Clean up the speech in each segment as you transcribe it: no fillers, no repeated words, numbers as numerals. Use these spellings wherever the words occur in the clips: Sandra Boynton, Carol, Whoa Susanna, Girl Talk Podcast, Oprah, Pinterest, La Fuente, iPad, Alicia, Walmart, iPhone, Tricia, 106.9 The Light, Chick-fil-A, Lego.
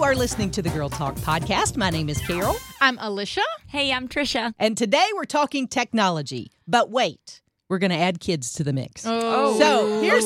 You are listening to the Girl Talk Podcast. My name is Carol. I'm Alicia. Hey, I'm Tricia. And today we're talking technology. But wait, we're going to add kids to the mix. Oh. So here's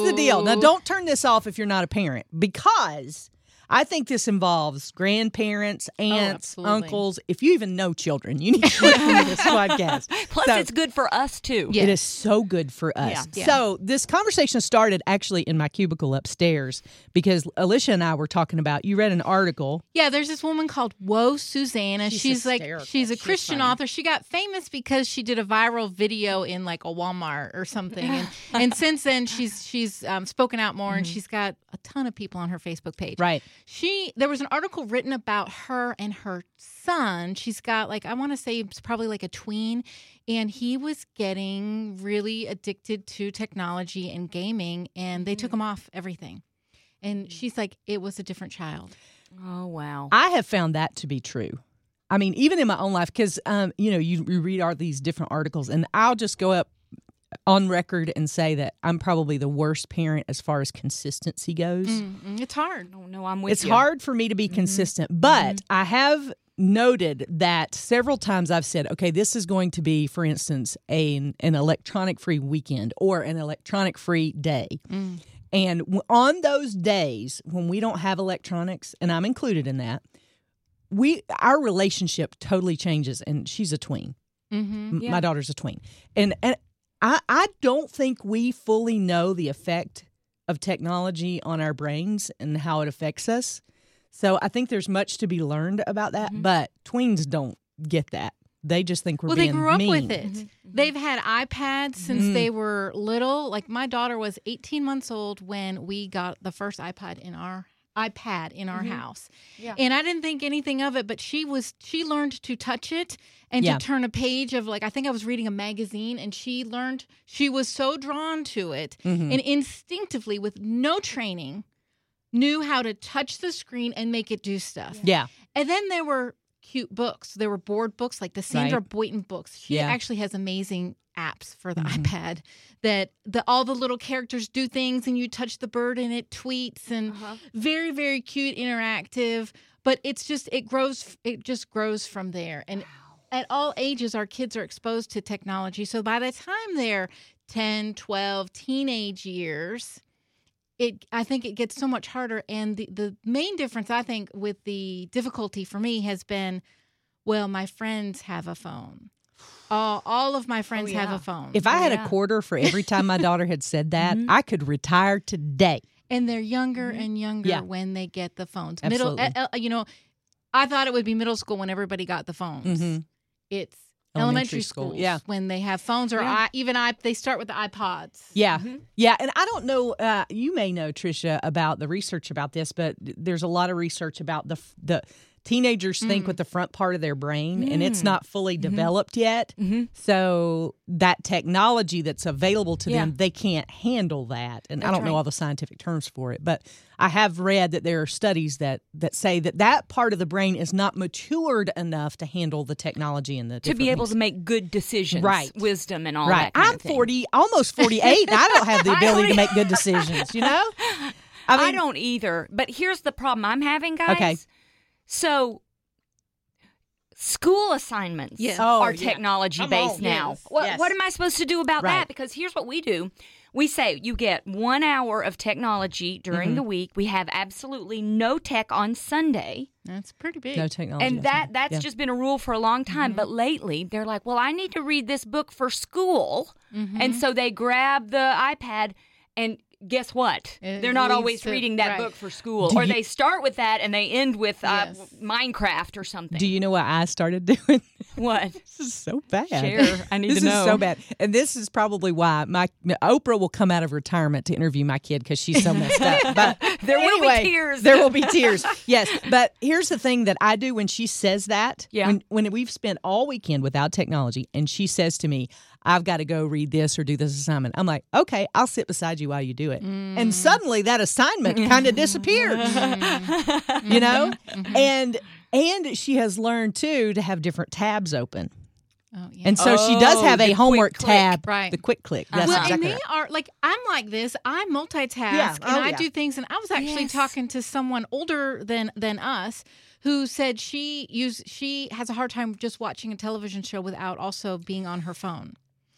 the deal. Now, don't turn this off if you're not a parent, because I think this involves grandparents, aunts, uncles. If you even know children, you need to listen to this podcast. Plus, it's good for us, too. Yes. It is so good for us. Yeah. So this conversation started actually in my cubicle upstairs, because Alicia and I were talking about, you read an article. Yeah, there's this woman called Whoa Susanna. She's hysterical. She's Christian author. She got famous because she did a viral video in like a Walmart or something. And since then, she's spoken out more, and she's got a ton of people on her Facebook page. Right. There was an article written about her and her son. She's got, like, I want to say it's probably like a tween, and he was getting really addicted to technology and gaming, and they took him off everything. And she's like, it was a different child. Oh, wow. I have found that to be true. I mean, even in my own life, because, you read all these different articles, and I'll just go up on record and say that I'm probably the worst parent as far as consistency goes. It's hard. No, I'm with you. It's hard for me to be consistent, but I have noted that several times I've said, okay, this is going to be, for instance, an electronic-free weekend or an electronic-free day. And on those days when we don't have electronics, and I'm included in that, our relationship totally changes, and she's a tween. My daughter's a tween. And I don't think we fully know the effect of technology on our brains and how it affects us. So I think there's much to be learned about that, but tweens don't get that. They just think we're being mean. Well, they grew up with it. They've had iPads since they were little. Like, my daughter was 18 months old when we got the first iPad in our house. Yeah. And I didn't think anything of it, but she learned to touch it and to turn a page of, like, I think I was reading a magazine, and she was so drawn to it and instinctively, with no training, knew how to touch the screen and make it do stuff. Yeah. And then there were cute books. There were board books, like the Sandra Boynton books. She actually has amazing apps for the iPad that all the little characters do things, and you touch the bird and it tweets, and very, very cute, interactive. But it just grows from there. And at all ages, our kids are exposed to technology. So by the time they're 10, 12, teenage years, I think it gets so much harder. And the main difference, I think, with the difficulty for me has been, well, my friends have a phone. All of my friends have a phone. If I had a quarter for every time my daughter had said that, I could retire today. And they're younger and younger when they get the phones. Absolutely. I thought it would be middle school when everybody got the phones. It's elementary schools when they have phones, or they start with the iPods. Yeah. Yeah. And I don't know, you may know, Tricia, about the research about this, but there's a lot of research about the teenagers think with the front part of their brain, and it's not fully developed yet. So that technology that's available to them, they can't handle that. And that's I don't know all the scientific terms for it, but I have read that there are studies that say that part of the brain is not matured enough to handle the technology and to be able to make good decisions, wisdom and all that kind of thing. I'm 40, almost 48, and I don't have the ability to make good decisions, you know? I don't either. But here's the problem I'm having, guys. Okay. So, school assignments are technology-based now. Yes. What am I supposed to do about that? Because here's what we do. We say you get 1 hour of technology during the week. We have absolutely no tech on Sunday. That's pretty big. No technology. And that's just been a rule for a long time. But lately, they're like, well, I need to read this book for school. And so they grab the iPad and... Guess what? They're not always reading that book for school. Or they start with that and they end with Minecraft or something. Do you know what I started doing? What? This is so bad. Share. I need to know. This is so bad. And this is probably why Oprah will come out of retirement to interview my kid, because she's so messed up. But there will be tears. There will be tears. Yes. But here's the thing that I do when she says that. Yeah. When we've spent all weekend without technology and she says to me, I've got to go read this or do this assignment. I'm like, okay, I'll sit beside you while you do it. And suddenly that assignment kind of disappears, you know? And she has learned, too, to have different tabs open. Oh, yeah. And so she does have a homework tab, right. The quick click. That's well, exactly and they right. are like I'm like this. I multitask and I do things. And I was actually talking to someone older than us who said she has a hard time just watching a television show without also being on her phone.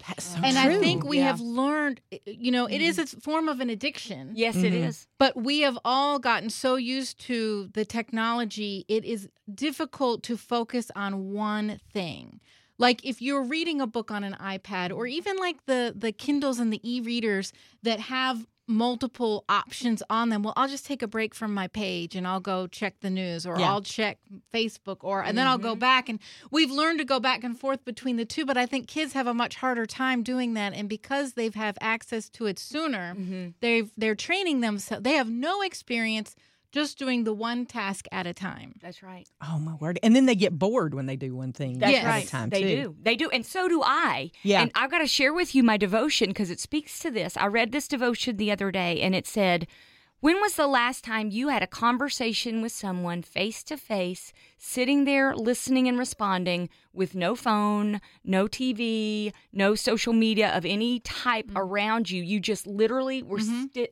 That's so and true. I think we have learned, you know, it is a form of an addiction. Yes, it is. But we have all gotten so used to the technology, it is difficult to focus on one thing. Like if you're reading a book on an iPad or even like the Kindles and the e-readers that have multiple options on them. Well, I'll just take a break from my page and I'll go check the news or I'll check Facebook or and then I'll go back. And we've learned to go back and forth between the two. But I think kids have a much harder time doing that. And because they've have access to it sooner, they're training themselves. They have no experience just doing the one task at a time. That's right. Oh, my word. And then they get bored when they do one thing at a time, too. They do. They do. And so do I. Yeah. And I've got to share with you my devotion because it speaks to this. I read this devotion the other day, and it said, when was the last time you had a conversation with someone face-to-face, sitting there listening and responding with no phone, no TV, no social media of any type around you? You just literally were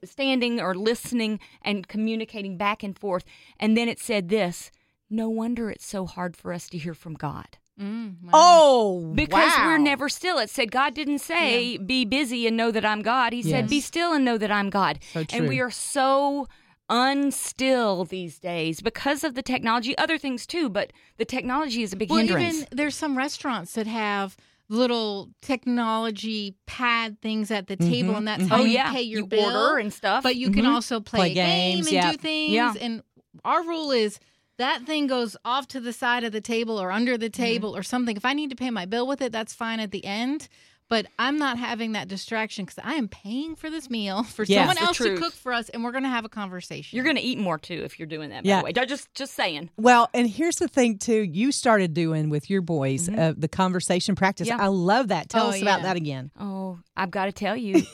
standing or listening and communicating back and forth. And then it said this, no wonder it's so hard for us to hear from God. Wow. Oh, because we're never still. It said God didn't say be busy and know that I'm God. He said be still and know that I'm God. So true. And we are so unstill these days because of the technology. Other things too, but the technology is a big hindrance. Even there's some restaurants that have little technology pad things at the table, and that's how you pay your bill order and stuff. But you can also play games and do things. Yeah. And our rule is, that thing goes off to the side of the table or under the table or something. If I need to pay my bill with it, that's fine at the end. But I'm not having that distraction because I am paying for this meal for someone else to cook for us, and we're going to have a conversation. You're going to eat more, too, if you're doing that, by the way. Just saying. Well, and here's the thing, too. You started doing with your boys the conversation practice. Yeah. I love that. Tell us about that again. Oh, I've got to tell you.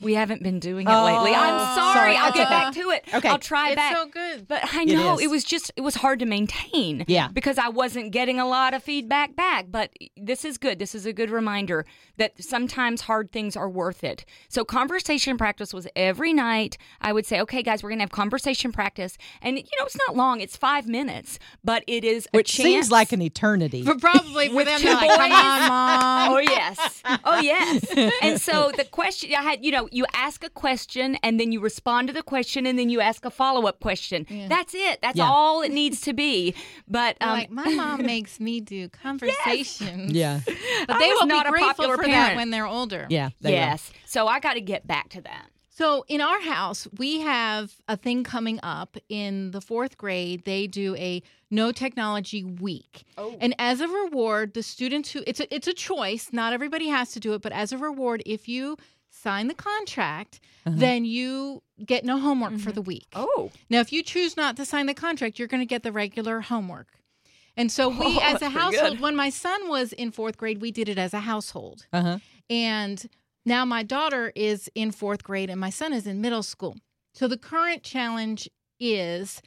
We haven't been doing it lately. I'm sorry. I'll get back to it. Okay. I'll try back. It's so good. But I know it was hard to maintain because I wasn't getting a lot of feedback back. But this is good. This is a good reminder that sometimes hard things are worth it. So conversation practice was every night. I would say, okay, guys, we're going to have conversation practice. And, you know, it's not long. It's 5 minutes. But it is a chance. Which seems like an eternity. But probably for them to like, come on, Mom. Oh, yes. Oh, yes. And so the question I had, you know, you ask a question and then you respond to the question and then you ask a follow-up question. Yeah. That's it. That's all it needs to be. But like my mom makes me do conversations. Yes. Yeah, but they will not be grateful for that when they're older. Yeah. Yes. So I got to get back to that. So in our house, we have a thing coming up in the 4th grade. They do a no technology week. Oh. And as a reward, the students who it's a choice. Not everybody has to do it, but as a reward, if you sign the contract, then you get no homework for the week. Oh. Now, if you choose not to sign the contract, you're going to get the regular homework. And so we, as a household, when my son was in 4th grade, we did it as a household. And now my daughter is in 4th grade and my son is in middle school. So the current challenge is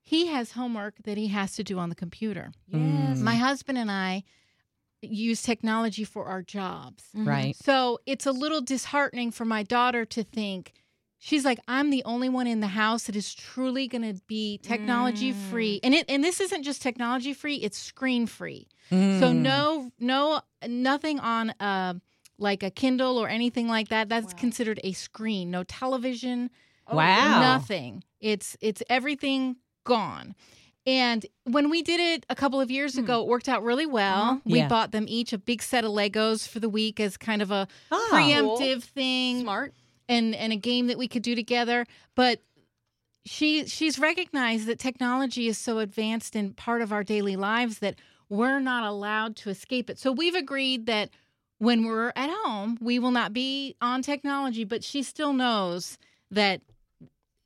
he has homework that he has to do on the computer. Yes. My husband and I use technology for our jobs. Right. So it's a little disheartening for my daughter to think, she's like, I'm the only one in the house that is truly going to be technology free. And this isn't just technology free, it's screen free. So nothing on like a Kindle or anything like that. That's considered a screen. No television. Wow. Nothing. It's everything gone. And when we did it a couple of years ago, it worked out really well. We bought them each a big set of Legos for the week as kind of a preemptive thing. Smart. And a game that we could do together. But she's recognized that technology is so advanced in part of our daily lives that we're not allowed to escape it. So we've agreed that when we're at home, we will not be on technology, but she still knows that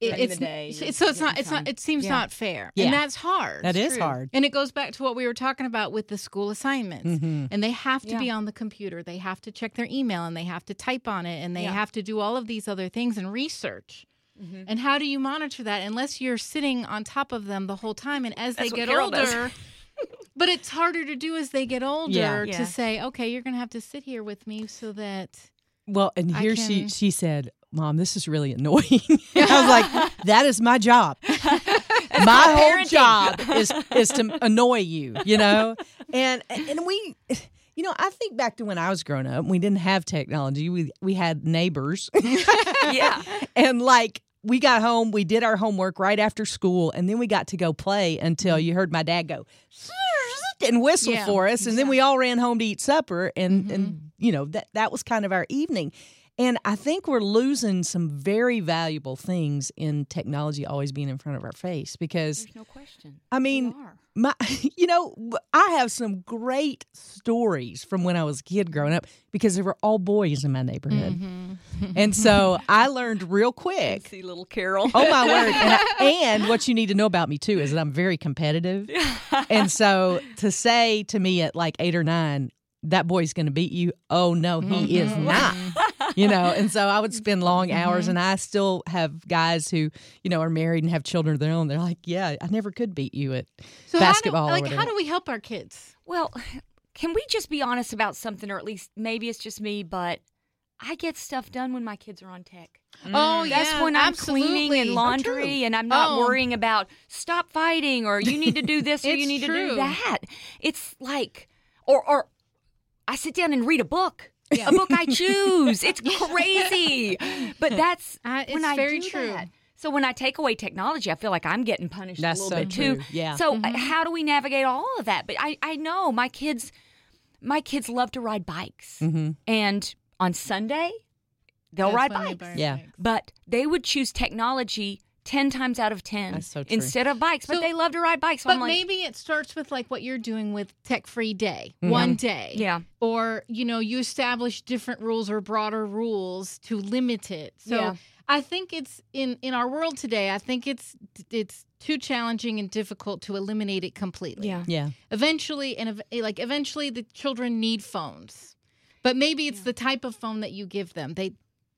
it seems not fair, and that's hard. That is hard, and it goes back to what we were talking about with the school assignments. And they have to be on the computer. They have to check their email, and they have to type on it, and they have to do all of these other things and research. And how do you monitor that unless you're sitting on top of them the whole time? And as that's they get older. But it's harder to do as they get older to say, okay, you're going to have to sit here with me so that. Well, and here she said, Mom, this is really annoying. I was like, that is my job. My whole job is to annoy you, you know? And we, you know, I think back to when I was growing up, we didn't have technology. We had neighbors. Yeah. And like, we got home, we did our homework right after school, and then we got to go play until you heard my dad go, and whistle for us. And then we all ran home to eat supper. And, and you know, that was kind of our evening. And I think we're losing some very valuable things in technology always being in front of our face because... There's no question. I mean, you know, I have some great stories from when I was a kid growing up because they were all boys in my neighborhood. Mm-hmm. And so I learned real quick... See little Carol. Oh, my word. And what you need to know about me, too, is that I'm very competitive. And so to say to me at like 8 or 9... that boy's going to beat you. Oh, no, he is not. You know, and so I would spend long hours, and I still have guys who, you know, are married and have children of their own. They're like, yeah, I never could beat you at basketball. How do we help our kids? Well, can we just be honest about something, or at least maybe it's just me, but I get stuff done when my kids are on tech. Oh, yeah. That's when I'm cleaning and laundry, and I'm not worrying about stop fighting, or you need to do this, or you need to do that. It's like, or I sit down and read a book, a book I choose. It's crazy. But that's when I very do true. That. So when I take away technology, I feel like I'm getting punished a little bit too. Yeah. So how do we navigate all of that? But I know my kids love to ride bikes. Mm-hmm. And on Sunday, they'll ride bikes. Yeah. But they would choose technology 10 times out of 10 instead of bikes. But they love to ride bikes. So but maybe it starts with like what you're doing with tech-free day, one day. Yeah. Or, you know, you establish different rules or broader rules to limit it. So I think it's in our world today, I think it's too challenging and difficult to eliminate it completely. Yeah. Yeah. Eventually the children need phones. But maybe it's the type of phone that you give them.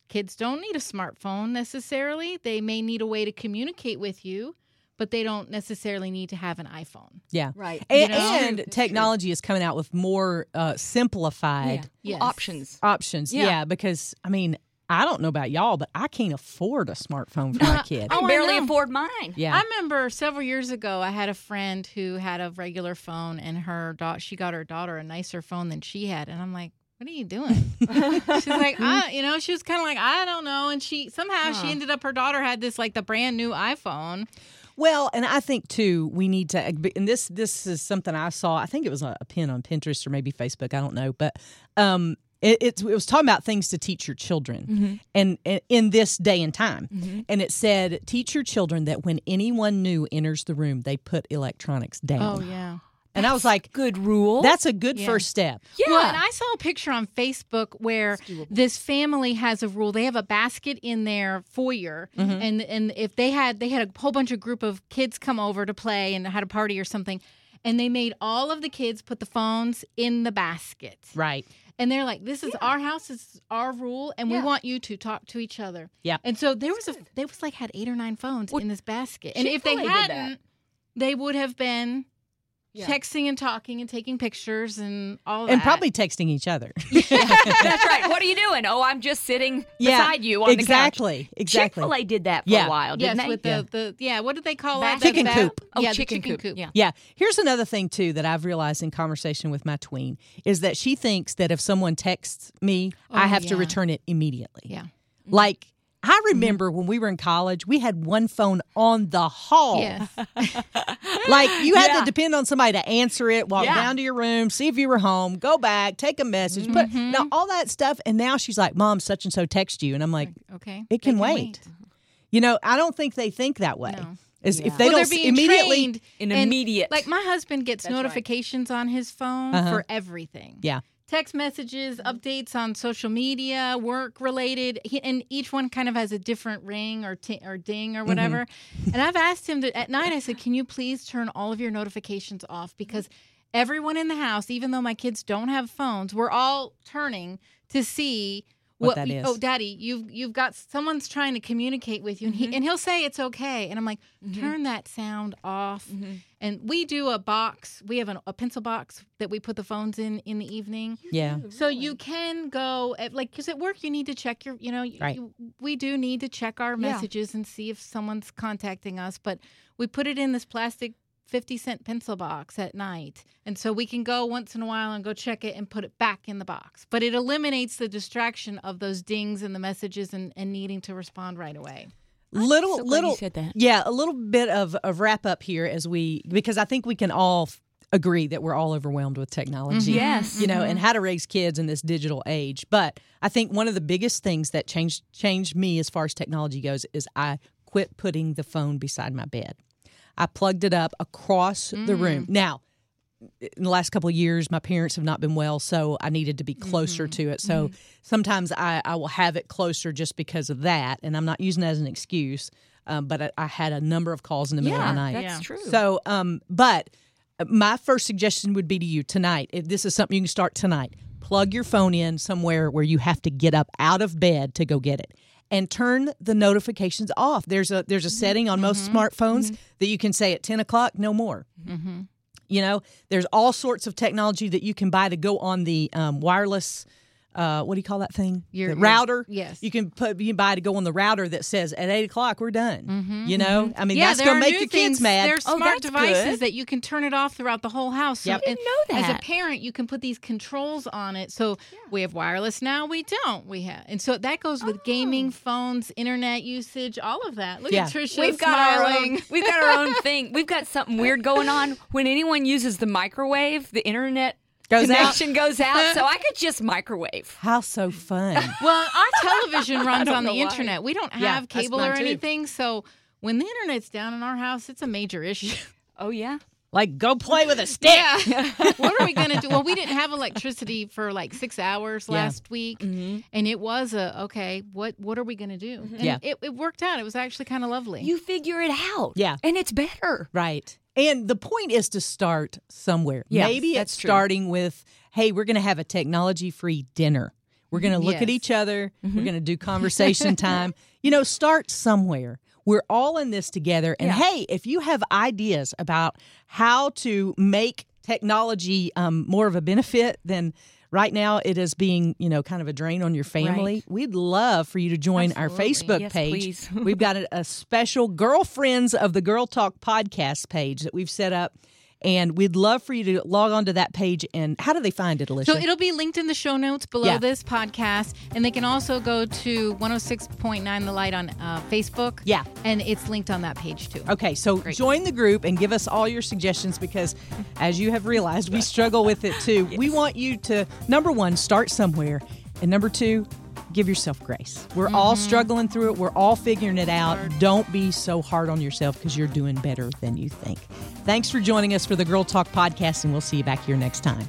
Kids don't need a smartphone necessarily. They may need a way to communicate with you, but they don't necessarily need to have an iPhone. Yeah. Right. And technology is coming out with more simplified options. Yeah. Because, I mean, I don't know about y'all, but I can't afford a smartphone for my kid. I can barely afford mine. Yeah. I remember several years ago, I had a friend who had a regular phone, and she got her daughter a nicer phone than she had. And I'm like, what are you doing? She's like, she was kind of like, I don't know. And she ended up, her daughter had this, like, the brand new iPhone. Well, and I think, too, we need to, and this is something I saw. I think it was a pin on Pinterest or maybe Facebook. I don't know. But it was talking about things to teach your children and in this day and time. Mm-hmm. And it said, teach your children that when anyone new enters the room, they put electronics down. Oh, yeah. And I was like, good rule. That's a good first step. Yeah. Well, and I saw a picture on Facebook where this family has a rule. They have a basket in their foyer, and if they had a whole bunch of group of kids come over to play and had a party or something, and they made all of the kids put the phones in the basket. Right. And they're like, this is our house, this is our rule, and we want you to talk to each other. Yeah. And so they had 8 or 9 phones in this basket. And if they hadn't, they would have been... Yeah. Texting and talking and taking pictures and all that. And probably texting each other. Yeah, that's right. What are you doing? Oh, I'm just sitting beside you on the couch. Exactly. Chick-fil-A did that for a while, didn't they? With what did they call it? Chicken coop. Oh, yeah, chicken coop. Yeah. Here's another thing, too, that I've realized in conversation with my tween is that she thinks that if someone texts me, I have to return it immediately. Yeah. Like, I remember when we were in college, we had one phone on the hall. Yes. Like, you had to depend on somebody to answer it, walk down to your room, see if you were home, go back, take a message, now all that stuff. And now she's like, Mom, such and so text you. And I'm like, okay, it can wait. You know, I don't think they think that way. No. If they don't immediately... Like, my husband gets notifications on his phone for everything. Yeah. Text messages, updates on social media, work-related, and each one kind of has a different ring or ding or whatever. Mm-hmm. And I've asked him at night, I said, can you please turn all of your notifications off? Because everyone in the house, even though my kids don't have phones, we're all turning to see what that is. Oh, Daddy, you've got someone's trying to communicate with you, and he'll say it's okay, and I'm like, turn that sound off. Mm-hmm. And we do a box. We have a pencil box that we put the phones in the evening. Yeah. So you can go at, like, because at work you need to check your, right. We do need to check our messages and see if someone's contacting us, but we put it in this plastic 50-cent pencil box at night. And so we can go once in a while and go check it and put it back in the box. But it eliminates the distraction of those dings and the messages and needing to respond right away. A little bit of wrap up here because I think we can all agree that we're all overwhelmed with technology. Mm-hmm. Yes. And how to raise kids in this digital age. But I think one of the biggest things that changed me as far as technology goes is I quit putting the phone beside my bed. I plugged it up across the room. Now, in the last couple of years, my parents have not been well, so I needed to be closer to it. So sometimes I will have it closer just because of that, and I'm not using that as an excuse, but I had a number of calls in the middle of the night. That's true. So, but my first suggestion would be to you tonight, if this is something you can start tonight, plug your phone in somewhere where you have to get up out of bed to go get it. And turn the notifications off. There's a setting on most smartphones that you can say at 10 o'clock, no more. Mm-hmm. There's all sorts of technology that you can buy to go on the wireless, what do you call that thing? The router. Yes. You can buy to go on the router that says at 8 o'clock we're done. Mm-hmm. That's going to make your kids mad. There's smart devices that you can turn it off throughout the whole house. So I didn't know that. As a parent, you can put these controls on it. So we have wireless now, we don't. And so that goes with gaming, phones, internet usage, all of that. Look at Tricia smiling. We've got our own thing. We've got something weird going on. When anyone uses the microwave, the internet connection goes out, so I could just microwave. How so fun. Well, our television runs on the internet. We don't have cable or anything, so when the internet's down in our house, it's a major issue. Oh, yeah? Like, go play with a stick. Yeah. What are we going to do? Well, we didn't have electricity for like 6 hours last week, and it was what are we going to do? And it worked out. It was actually kind of lovely. You figure it out. Yeah. And it's better. Right. And the point is to start somewhere. Yes, maybe it's starting with, hey, we're going to have a technology-free dinner. We're going to look at each other. Mm-hmm. We're going to do conversation time. Start somewhere. We're all in this together. And, hey, if you have ideas about how to make technology more of a benefit than right now it is being, kind of a drain on your family, we'd love for you to join our Facebook page. We've got a special Girlfriends of the Girl Talk podcast page that we've set up. And we'd love for you to log on to that page. And how do they find it, Alicia? So it'll be linked in the show notes below this podcast. And they can also go to 106.9 The Light on Facebook. Yeah. And it's linked on that page, too. Okay, so join the group and give us all your suggestions because, as you have realized, we struggle with it, too. Yes. We want you to, number one, start somewhere. And number two, give yourself grace. We're all struggling through it. We're all figuring it out. Don't be so hard on yourself because you're doing better than you think. Thanks for joining us for the Girl Talk Podcast, and we'll see you back here next time.